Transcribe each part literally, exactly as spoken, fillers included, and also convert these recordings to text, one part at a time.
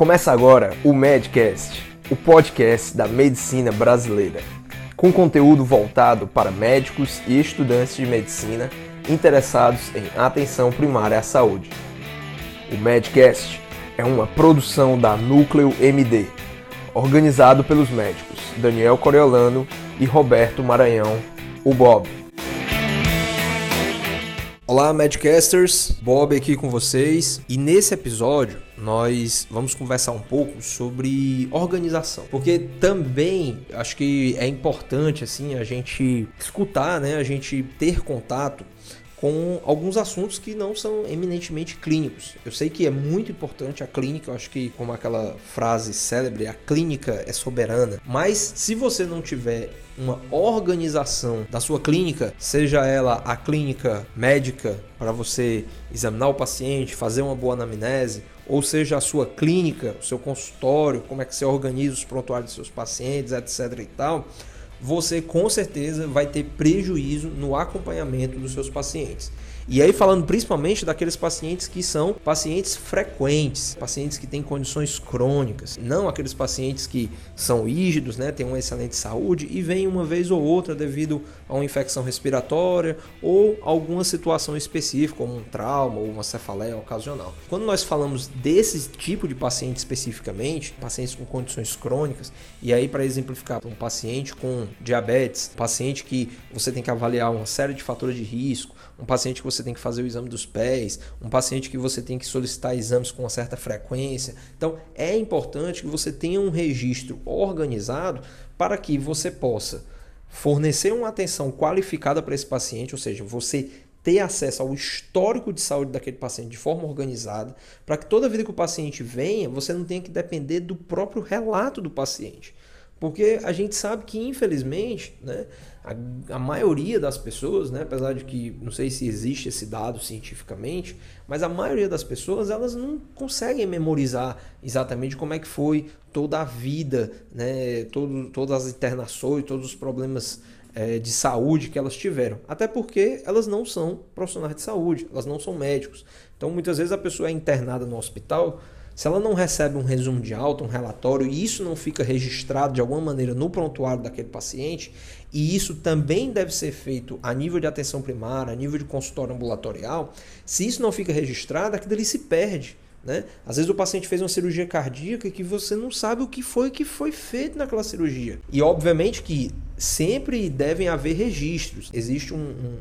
Começa agora o MedCast, o podcast da medicina brasileira, com conteúdo voltado para médicos e estudantes de medicina interessados em atenção primária à saúde. O MedCast é uma produção da Núcleo M D, organizado pelos médicos Daniel Coriolano e Roberto Maranhão, o Bob. Olá, MedCasters! Bob aqui com vocês. E nesse episódio, nós vamos conversar um pouco sobre organização. Porque também, acho que é importante, assim, a gente escutar, né? A gente ter contato com alguns assuntos que não são eminentemente clínicos. Eu sei que é muito importante a clínica, eu acho que, como aquela frase célebre, a clínica é soberana. Mas se você não tiver uma organização da sua clínica, seja ela a clínica médica para você examinar o paciente, fazer uma boa anamnese, ou seja a sua clínica, o seu consultório, como é que você organiza os prontuários dos seus pacientes, etc e tal, você com certeza vai ter prejuízo no acompanhamento dos seus pacientes. E aí falando principalmente daqueles pacientes que são pacientes frequentes, pacientes que têm condições crônicas, não aqueles pacientes que são rígidos, né, têm uma excelente saúde e vêm uma vez ou outra devido a uma infecção respiratória ou alguma situação específica, como um trauma ou uma cefaleia ocasional. Quando nós falamos desse tipo de paciente especificamente, pacientes com condições crônicas, e aí para exemplificar, um paciente com diabetes, um paciente que você tem que avaliar uma série de fatores de risco, um paciente que você tem que fazer o exame dos pés, um paciente que você tem que solicitar exames com uma certa frequência. Então, é importante que você tenha um registro organizado para que você possa fornecer uma atenção qualificada para esse paciente, ou seja, você ter acesso ao histórico de saúde daquele paciente de forma organizada, para que toda vida que o paciente venha, você não tenha que depender do próprio relato do paciente. Porque a gente sabe que, infelizmente, né, a, a maioria das pessoas, né, apesar de que não sei se existe esse dado cientificamente, mas a maioria das pessoas elas não conseguem memorizar exatamente como é que foi toda a vida, né, todo, todas as internações, todos os problemas é, de saúde que elas tiveram. Até porque elas não são profissionais de saúde, elas não são médicos. Então, muitas vezes a pessoa é internada no hospital. Se ela não recebe um resumo de alta, um relatório, e isso não fica registrado de alguma maneira no prontuário daquele paciente, e isso também deve ser feito a nível de atenção primária, a nível de consultório ambulatorial, se isso não fica registrado, aquilo ali se perde, né? Às vezes o paciente fez uma cirurgia cardíaca que você não sabe o que foi que foi feito naquela cirurgia. E obviamente que sempre devem haver registros. Existe um, um,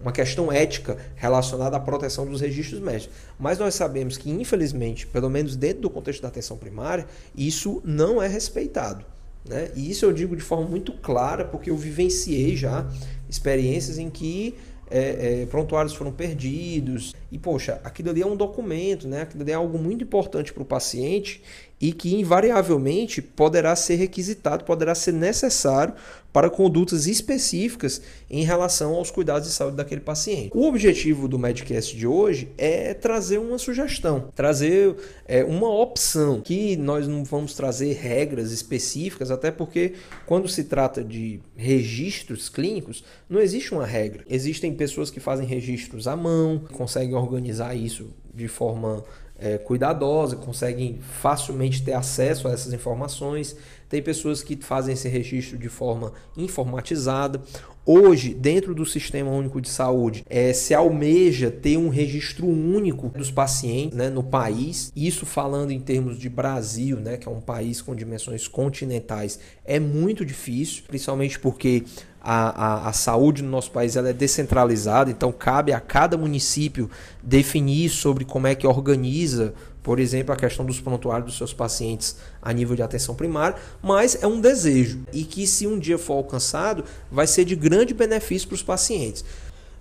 uma questão ética relacionada à proteção dos registros médicos. Mas nós sabemos que, infelizmente, pelo menos dentro do contexto da atenção primária, isso não é respeitado, né? E isso eu digo de forma muito clara, porque eu vivenciei já experiências em que É, é, prontuários foram perdidos e, poxa, aquilo ali é um documento, né? Aquilo ali é algo muito importante para o paciente e que invariavelmente poderá ser requisitado, poderá ser necessário para condutas específicas em relação aos cuidados de saúde daquele paciente. O objetivo do MedCast de hoje é trazer uma sugestão, trazer é, uma opção, que nós não vamos trazer regras específicas, até porque quando se trata de registros clínicos, não existe uma regra. Existem pessoas que fazem registros à mão, conseguem organizar isso de forma é, cuidadosa, conseguem facilmente ter acesso a essas informações. Tem pessoas que fazem esse registro de forma informatizada. Hoje, dentro do Sistema Único de Saúde, é, se almeja ter um registro único dos pacientes, né, no país. Isso falando em termos de Brasil, né, que é um país com dimensões continentais, é muito difícil, principalmente porque A, a, a saúde no nosso país ela é descentralizada, então cabe a cada município definir sobre como é que organiza, por exemplo, a questão dos prontuários dos seus pacientes a nível de atenção primária, mas é um desejo e que, se um dia for alcançado, vai ser de grande benefício para os pacientes.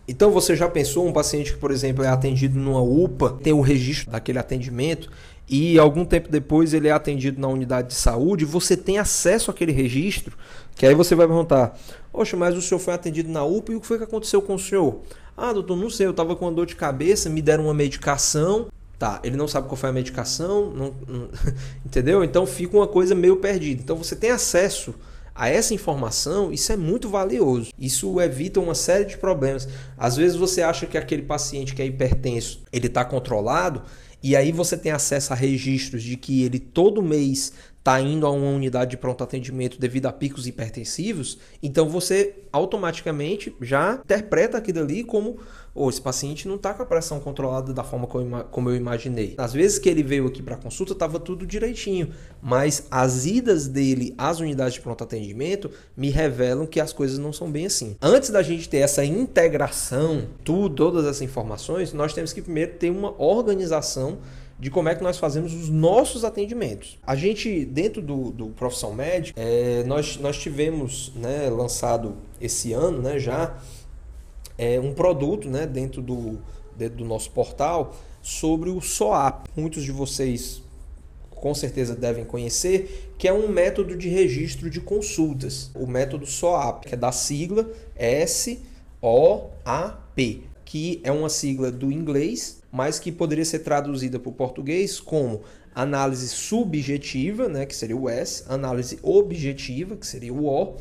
Então, você já pensou um paciente que, por exemplo, é atendido numa U P A, tem o registro daquele atendimento, e algum tempo depois ele é atendido na unidade de saúde, você tem acesso àquele registro, que aí você vai perguntar: poxa, mas o senhor foi atendido na U P A e o que foi que aconteceu com o senhor? Ah, doutor, não sei, eu estava com uma dor de cabeça, me deram uma medicação. Tá, ele não sabe qual foi a medicação, não, não, entendeu? Então fica uma coisa meio perdida. Então você tem acesso a essa informação, isso é muito valioso. Isso evita uma série de problemas. Às vezes você acha que aquele paciente que é hipertenso, ele está controlado, e aí você tem acesso a registros de que ele todo mês está indo a uma unidade de pronto atendimento devido a picos hipertensivos, então você automaticamente já interpreta aquilo ali como oh, esse paciente não está com a pressão controlada da forma como eu, como eu imaginei. Às vezes que ele veio aqui para consulta estava tudo direitinho, mas as idas dele às unidades de pronto atendimento me revelam que as coisas não são bem assim. Antes da gente ter essa integração, tudo, todas essas informações, nós temos que primeiro ter uma organização de como é que nós fazemos os nossos atendimentos. A gente, dentro do, do Profissão Médica, é, nós, nós tivemos, né, lançado esse ano, né, já é, um produto, né, dentro, do, dentro do nosso portal sobre o S O A P. Muitos de vocês com certeza devem conhecer, que é um método de registro de consultas. O método S O A P, que é da sigla S O A P, que é uma sigla do inglês, mas que poderia ser traduzida para o português como análise subjetiva, né, que seria o S, análise objetiva, que seria o O,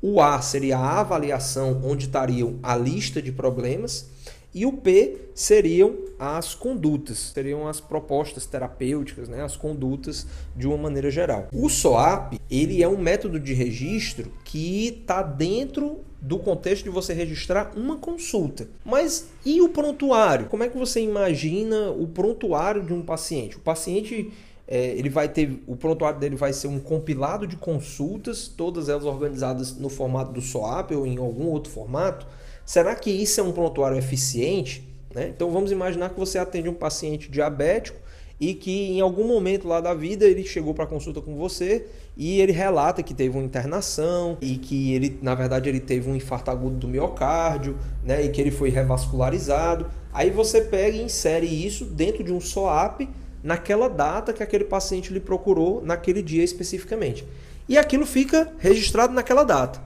o A seria a avaliação, onde estariam a lista de problemas, e o P seriam as condutas, seriam as propostas terapêuticas, né, as condutas de uma maneira geral. O S O A P, ele é um método de registro que está dentro do contexto de você registrar uma consulta. Mas e o prontuário? Como é que você imagina o prontuário de um paciente? O paciente, é, ele vai ter, o prontuário dele vai ser um compilado de consultas, todas elas organizadas no formato do S O A P ou em algum outro formato. Será que isso é um prontuário eficiente? Né? Então vamos imaginar que você atende um paciente diabético e que em algum momento lá da vida ele chegou para consulta com você e ele relata que teve uma internação e que ele, na verdade, ele teve um infarto agudo do miocárdio, né, e que ele foi revascularizado. Aí você pega e insere isso dentro de um S O A P naquela data que aquele paciente lhe procurou, naquele dia especificamente. E aquilo fica registrado naquela data.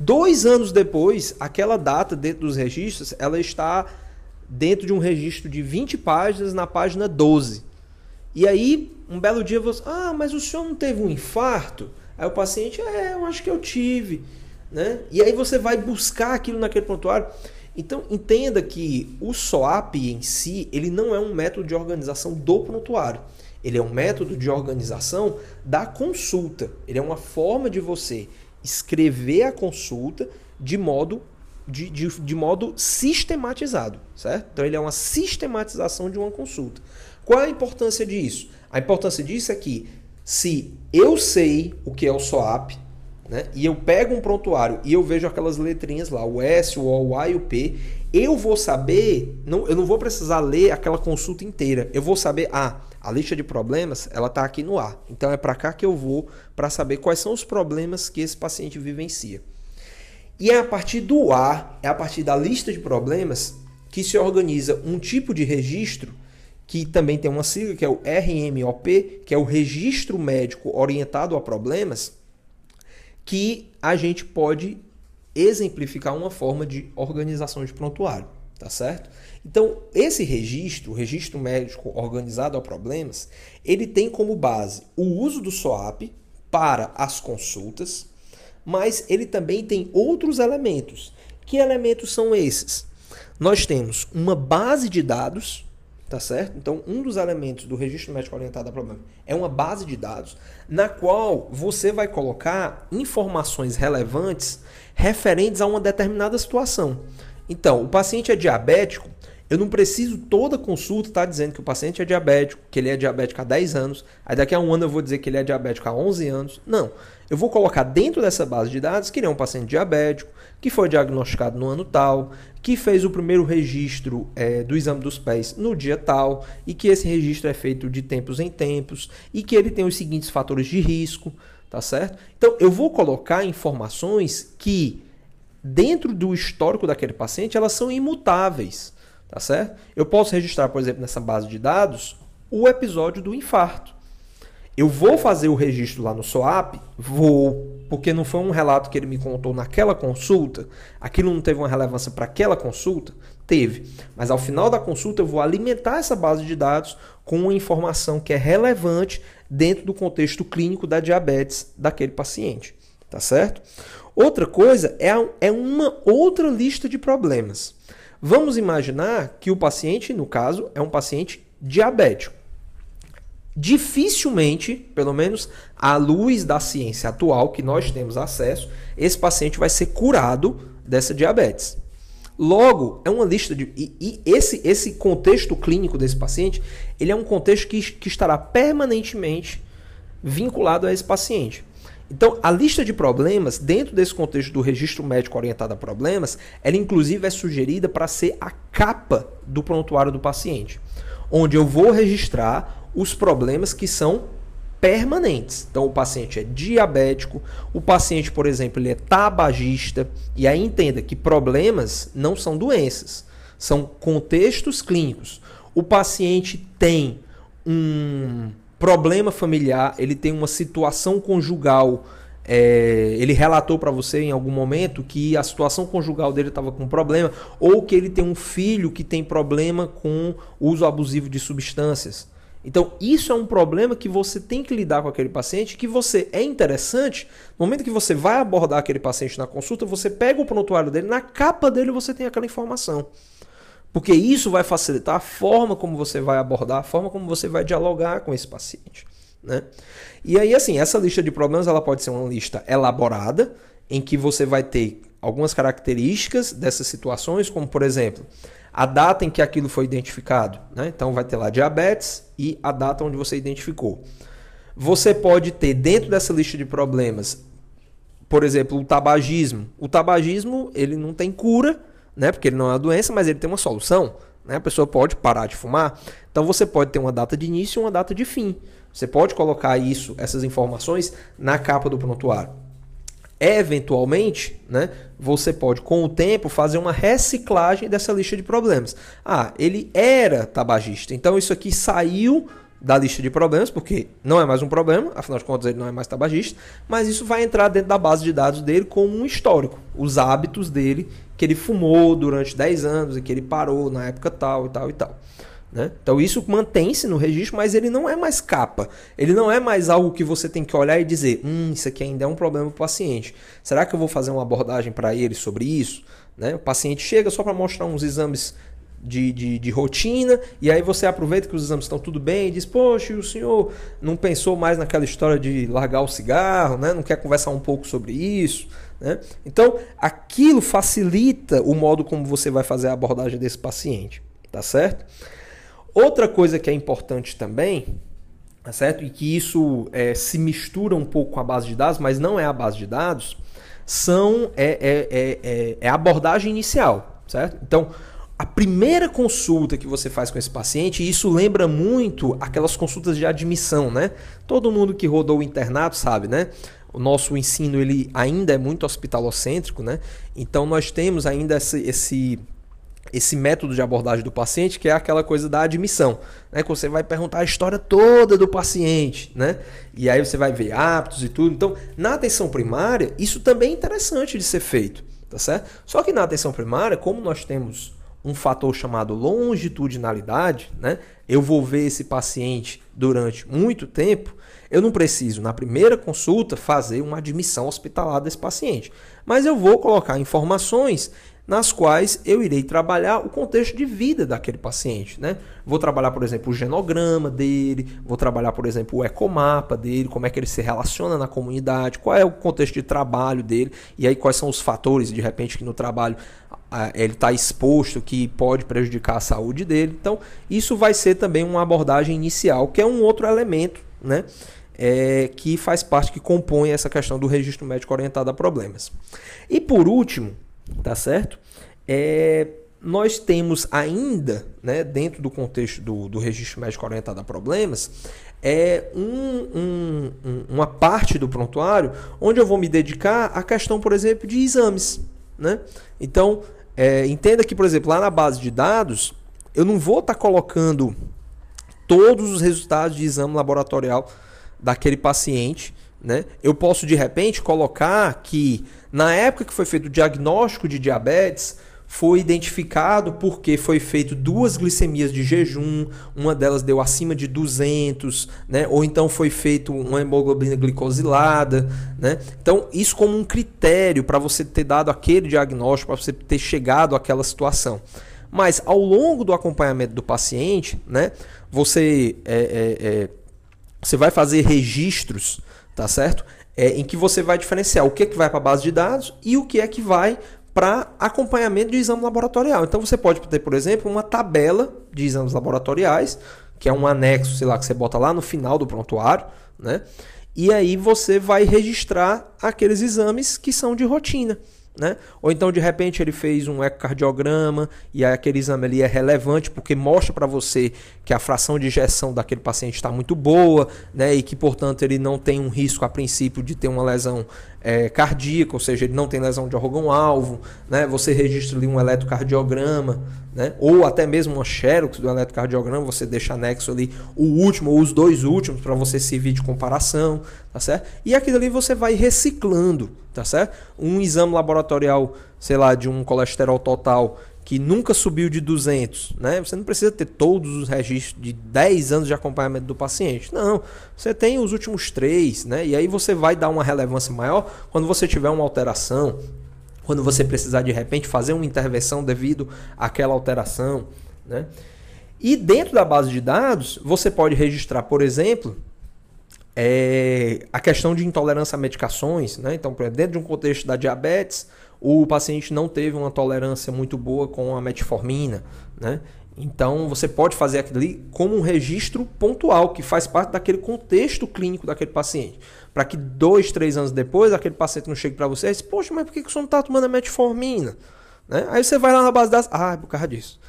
Dois anos depois, aquela data dentro dos registros, ela está dentro de um registro de vinte páginas na página doze. E aí, um belo dia, você... Ah, mas o senhor não teve um infarto? Aí o paciente, é, eu acho que eu tive. Né? E aí você vai buscar aquilo naquele prontuário. Então, entenda que o S O A P em si, ele não é um método de organização do prontuário. Ele é um método de organização da consulta. Ele é uma forma de você escrever a consulta de modo... De, de, de modo sistematizado, certo? Então ele é uma sistematização de uma consulta. Qual é a importância disso? A importância disso é que se eu sei o que é o S O A P, né, e eu pego um prontuário e eu vejo aquelas letrinhas lá, o S, o O, o A e o P, eu vou saber, não, eu não vou precisar ler aquela consulta inteira, eu vou saber, ah, a lista de problemas, ela está aqui no A, então é para cá que eu vou para saber quais são os problemas que esse paciente vivencia. E é a partir do A, é a partir da lista de problemas, que se organiza um tipo de registro, que também tem uma sigla, que é o R M O P, que é o Registro Médico Orientado a Problemas, que a gente pode exemplificar uma forma de organização de prontuário, tá certo? Então, esse registro, o Registro Médico Organizado a Problemas, ele tem como base o uso do S O A P para as consultas, mas ele também tem outros elementos. Que elementos são esses? Nós temos uma base de dados, tá certo? Então, um dos elementos do Registro Médico Orientado a Problema é uma base de dados, na qual você vai colocar informações relevantes referentes a uma determinada situação. Então, o paciente é diabético, eu não preciso toda consulta estar dizendo que o paciente é diabético, que ele é diabético há dez anos, aí daqui a um ano eu vou dizer que ele é diabético há onze anos. Não, eu vou colocar dentro dessa base de dados que ele é um paciente diabético, que foi diagnosticado no ano tal, que fez o primeiro registro é, do exame dos pés no dia tal, e que esse registro é feito de tempos em tempos, e que ele tem os seguintes fatores de risco, tá certo? Então, eu vou colocar informações que, dentro do histórico daquele paciente, elas são imutáveis. Tá certo? Eu posso registrar, por exemplo, nessa base de dados, o episódio do infarto. Eu vou fazer o registro lá no S O A P? Vou, porque não foi um relato que ele me contou naquela consulta, aquilo não teve uma relevância para aquela consulta? Teve. Mas ao final da consulta eu vou alimentar essa base de dados com uma informação que é relevante dentro do contexto clínico da diabetes daquele paciente. tá certo? Outra coisa é, a, é uma outra lista de problemas. Vamos imaginar que o paciente, no caso, é um paciente diabético. Dificilmente, pelo menos à luz da ciência atual que nós temos acesso, esse paciente vai ser curado dessa diabetes. Logo, é uma lista de... E, e esse, esse contexto clínico desse paciente, ele é um contexto que, que estará permanentemente vinculado a esse paciente. Então, a lista de problemas, dentro desse contexto do registro médico orientado a problemas, ela inclusive é sugerida para ser a capa do prontuário do paciente, onde eu vou registrar os problemas que são permanentes. Então, o paciente é diabético, o paciente, por exemplo, ele é tabagista, e aí entenda que problemas não são doenças, são contextos clínicos. O paciente tem um problema familiar, ele tem uma situação conjugal, é, ele relatou para você em algum momento que a situação conjugal dele estava com problema, ou que ele tem um filho que tem problema com uso abusivo de substâncias. Então, isso é um problema que você tem que lidar com aquele paciente, que você é interessante, no momento que você vai abordar aquele paciente na consulta, você pega o prontuário dele, na capa dele você tem aquela informação. Porque isso vai facilitar a forma como você vai abordar, a forma como você vai dialogar com esse paciente, né? E aí, assim, essa lista de problemas ela pode ser uma lista elaborada, em que você vai ter algumas características dessas situações, como, por exemplo, a data em que aquilo foi identificado, né? Então, vai ter lá diabetes e a data onde você identificou. Você pode ter dentro dessa lista de problemas, por exemplo, o tabagismo. O tabagismo, ele não tem cura, né? Porque ele não é uma doença, mas ele tem uma solução, né? A pessoa pode parar de fumar. Então, você pode ter uma data de início e uma data de fim. Você pode colocar isso, essas informações na capa do prontuário. Eventualmente, né, você pode, com o tempo, fazer uma reciclagem dessa lista de problemas. Ah, ele era tabagista, então isso aqui saiu da lista de problemas, porque não é mais um problema, afinal de contas ele não é mais tabagista, mas isso vai entrar dentro da base de dados dele como um histórico, os hábitos dele, que ele fumou durante dez anos e que ele parou na época tal e tal e tal, né? Então isso mantém-se no registro, mas ele não é mais capa, ele não é mais algo que você tem que olhar e dizer, hum, isso aqui ainda é um problema para o paciente, será que eu vou fazer uma abordagem para ele sobre isso? Né? O paciente chega só para mostrar uns exames de, de, de rotina, e aí você aproveita que os exames estão tudo bem e diz, poxa, e o senhor não pensou mais naquela história de largar o cigarro, né? Não quer conversar um pouco sobre isso? Né? Então aquilo facilita o modo como você vai fazer a abordagem desse paciente, tá certo? Outra coisa que é importante também, tá certo? E que isso é, se mistura um pouco com a base de dados, mas não é a base de dados, são, é, é, é, é a abordagem inicial, certo? Então, a primeira consulta que você faz com esse paciente, e isso lembra muito aquelas consultas de admissão, né? Todo mundo que rodou o internato sabe, né? O nosso ensino ele ainda é muito hospitalocêntrico, né? Então, nós temos ainda esse... esse esse método de abordagem do paciente, que é aquela coisa da admissão, né? Que você vai perguntar a história toda do paciente, né? E aí você vai ver hábitos e tudo. Então, na atenção primária, isso também é interessante de ser feito, tá certo? Só que na atenção primária, como nós temos um fator chamado longitudinalidade, né? Eu vou ver esse paciente durante muito tempo, eu não preciso, na primeira consulta, fazer uma admissão hospitalar desse paciente. Mas eu vou colocar informações nas quais eu irei trabalhar o contexto de vida daquele paciente, né? Vou trabalhar, por exemplo, o genograma dele, vou trabalhar, por exemplo, o ecomapa dele, como é que ele se relaciona na comunidade, qual é o contexto de trabalho dele, e aí quais são os fatores, de repente, que no trabalho ele está exposto, que pode prejudicar a saúde dele. Então, isso vai ser também uma abordagem inicial, que é um outro elemento, né? É, que faz parte, que compõe essa questão do registro médico orientado a problemas. E por último, tá certo? É, nós temos ainda, né, dentro do contexto do, do registro médico orientado a problemas, é um, um, uma parte do prontuário onde eu vou me dedicar à questão, por exemplo, de exames, né? Então, é, entenda que, por exemplo, lá na base de dados, eu não vou estar colocando todos os resultados de exame laboratorial daquele paciente, né? Eu posso, de repente, colocar que na época que foi feito o diagnóstico de diabetes, foi identificado porque foi feito duas glicemias de jejum, uma delas deu acima de duzentos, né? Ou então foi feito uma hemoglobina glicosilada, né? Então, isso como um critério para você ter dado aquele diagnóstico, para você ter chegado àquela situação. Mas ao longo do acompanhamento do paciente, né, você, é, é, é, você vai fazer registros, tá certo? É, em que você vai diferenciar o que é que vai para a base de dados e o que é que vai para acompanhamento de exame laboratorial. Então, você pode ter, por exemplo, uma tabela de exames laboratoriais, que é um anexo, sei lá, que você bota lá no final do prontuário, né? E aí você vai registrar aqueles exames que são de rotina, né? Ou então, de repente, ele fez um ecocardiograma e aí aquele exame ali é relevante porque mostra para você que a fração de ejeção daquele paciente está muito boa, né? E que, portanto, ele não tem um risco, a princípio, de ter uma lesão é, cardíaca, ou seja, ele não tem lesão de órgão-alvo, né? Você registra ali um eletrocardiograma, né? Ou até mesmo uma xerox do eletrocardiograma, você deixa anexo ali o último ou os dois últimos para você servir de comparação, tá certo? E aquilo ali você vai reciclando, tá certo? Um exame laboratorial, sei lá, de um colesterol total que nunca subiu de duzentos, né? Você não precisa ter todos os registros de dez anos de acompanhamento do paciente. Não, você tem os últimos três, né? E aí você vai dar uma relevância maior quando você tiver uma alteração, quando você precisar de repente fazer uma intervenção devido àquela alteração, né? E dentro da base de dados, você pode registrar, por exemplo, é, a questão de intolerância a medicações, né? Então, dentro de um contexto da diabetes, o paciente não teve uma tolerância muito boa com a metformina, né? Então, você pode fazer aquilo ali como um registro pontual, que faz parte daquele contexto clínico daquele paciente, para que dois, três anos depois, aquele paciente não chegue para você e diz, poxa, mas por que o senhor não está tomando a metformina? Né? Aí você vai lá na base das... Ah, é por causa disso.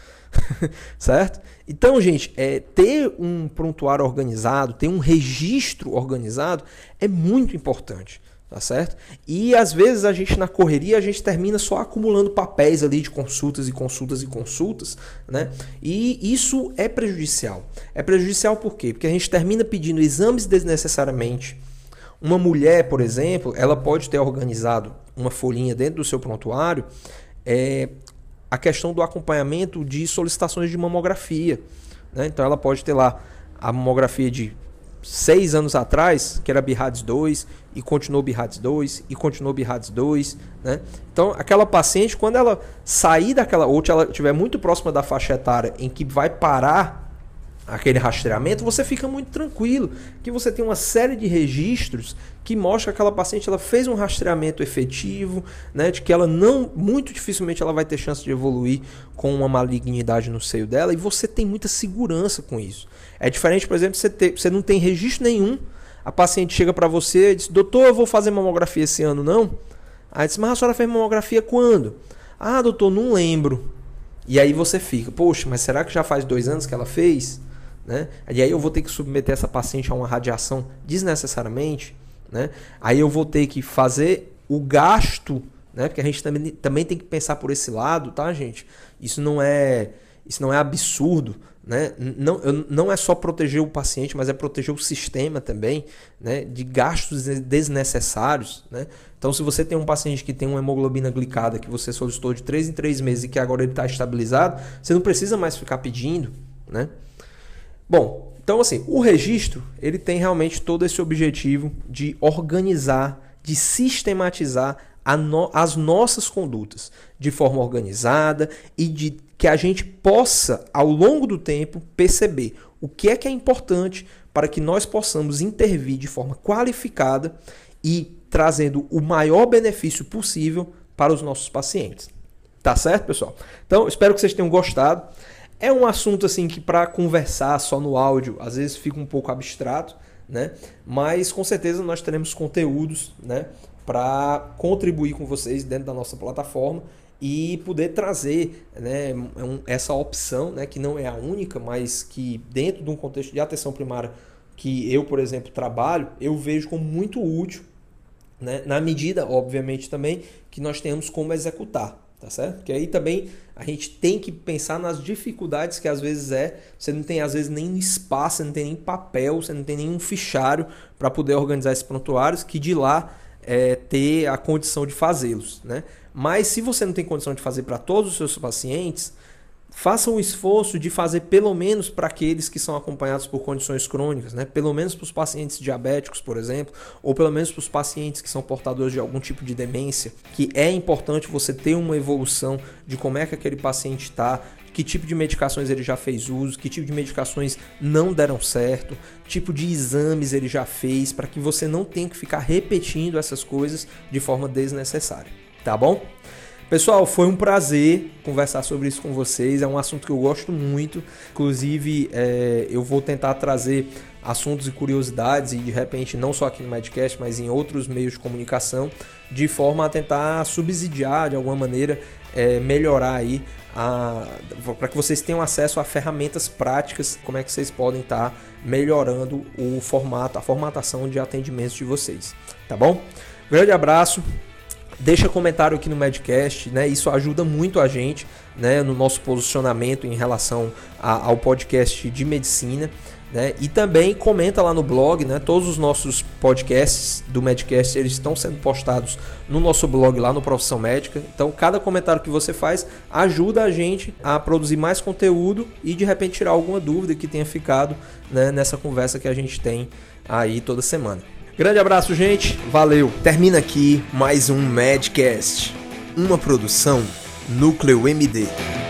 Certo? Então, gente, é, ter um prontuário organizado, ter um registro organizado é muito importante, tá certo? E às vezes a gente na correria, a gente termina só acumulando papéis ali de consultas e consultas e consultas, né? E isso é prejudicial. É prejudicial por quê? Porque a gente termina pedindo exames desnecessariamente. Uma mulher, por exemplo, ela pode ter organizado uma folhinha dentro do seu prontuário, é, a questão do acompanhamento de solicitações de mamografia, né? Então, ela pode ter lá a mamografia de seis anos atrás, que era BIRADS dois, e continuou BIRADS dois, e continuou BIRADS dois, né? Então, aquela paciente, quando ela sair daquela, ou se ela estiver muito próxima da faixa etária em que vai parar aquele rastreamento, você fica muito tranquilo, que você tem uma série de registros que mostra que aquela paciente ela fez um rastreamento efetivo, né, de que ela não, muito dificilmente ela vai ter chance de evoluir com uma malignidade no seio dela, e você tem muita segurança com isso. É diferente, por exemplo, você, ter, você não tem registro nenhum, a paciente chega para você e diz, doutor, eu vou fazer mamografia esse ano, não? Aí diz, mas a senhora fez mamografia quando? Ah, doutor, não lembro. E aí você fica, poxa, mas será que já faz dois anos que ela fez? Né? E aí eu vou ter que submeter essa paciente a uma radiação desnecessariamente, né? Aí eu vou ter que fazer o gasto, né? Porque a gente também, também tem que pensar por esse lado, tá, gente? Isso não é, isso não é absurdo, né? Não, não é só proteger o paciente, mas é proteger o sistema também, né? De gastos desnecessários, né? Então, se você tem um paciente que tem uma hemoglobina glicada que você solicitou de três em três meses e que agora ele está estabilizado, você não precisa mais ficar pedindo, né? Bom, então assim, o registro, ele tem realmente todo esse objetivo de organizar, de sistematizar a no, as nossas condutas de forma organizada e de que a gente possa, ao longo do tempo, perceber o que é que é importante para que nós possamos intervir de forma qualificada e trazendo o maior benefício possível para os nossos pacientes. Tá certo, pessoal? Então, espero que vocês tenham gostado. É um assunto assim que para conversar só no áudio, às vezes fica um pouco abstrato, né? Mas com certeza nós teremos conteúdos, né, para contribuir com vocês dentro da nossa plataforma e poder trazer, né, um, essa opção, né, que não é a única, mas que dentro de um contexto de atenção primária que eu, por exemplo, trabalho, eu vejo como muito útil, né, na medida, obviamente, também que nós tenhamos como executar. Tá certo? Porque aí também a gente tem que pensar nas dificuldades que às vezes é, você não tem às vezes nem espaço, você não tem nem papel, você não tem nenhum fichário para poder organizar esses prontuários, que de lá é, ter a condição de fazê-los, né? Mas se você não tem condição de fazer para todos os seus pacientes, faça o esforço de fazer pelo menos para aqueles que são acompanhados por condições crônicas, né? Pelo menos para os pacientes diabéticos, por exemplo, ou pelo menos para os pacientes que são portadores de algum tipo de demência, que é importante você ter uma evolução de como é que aquele paciente está, que tipo de medicações ele já fez uso, que tipo de medicações não deram certo, tipo de exames ele já fez, para que você não tenha que ficar repetindo essas coisas de forma desnecessária, tá bom? Pessoal, foi um prazer conversar sobre isso com vocês, é um assunto que eu gosto muito, inclusive é, eu vou tentar trazer assuntos e curiosidades, e de repente não só aqui no MedCast, mas em outros meios de comunicação, de forma a tentar subsidiar de alguma maneira, é, melhorar aí, para que vocês tenham acesso a ferramentas práticas, como é que vocês podem estar tá melhorando o formato, a formatação de atendimentos de vocês, tá bom? Grande abraço! Deixa comentário aqui no MedCast, né? Isso ajuda muito a gente, né? No nosso posicionamento em relação a, ao podcast de medicina, né? E também comenta lá no blog, né? Todos os nossos podcasts do MedCast, eles estão sendo postados no nosso blog lá no Profissão Médica. Então, cada comentário que você faz ajuda a gente a produzir mais conteúdo e, de repente, tirar alguma dúvida que tenha ficado, né? Nessa conversa que a gente tem aí toda semana. Grande abraço, gente. Valeu. Termina aqui mais um MedCast, uma produção Núcleo M D.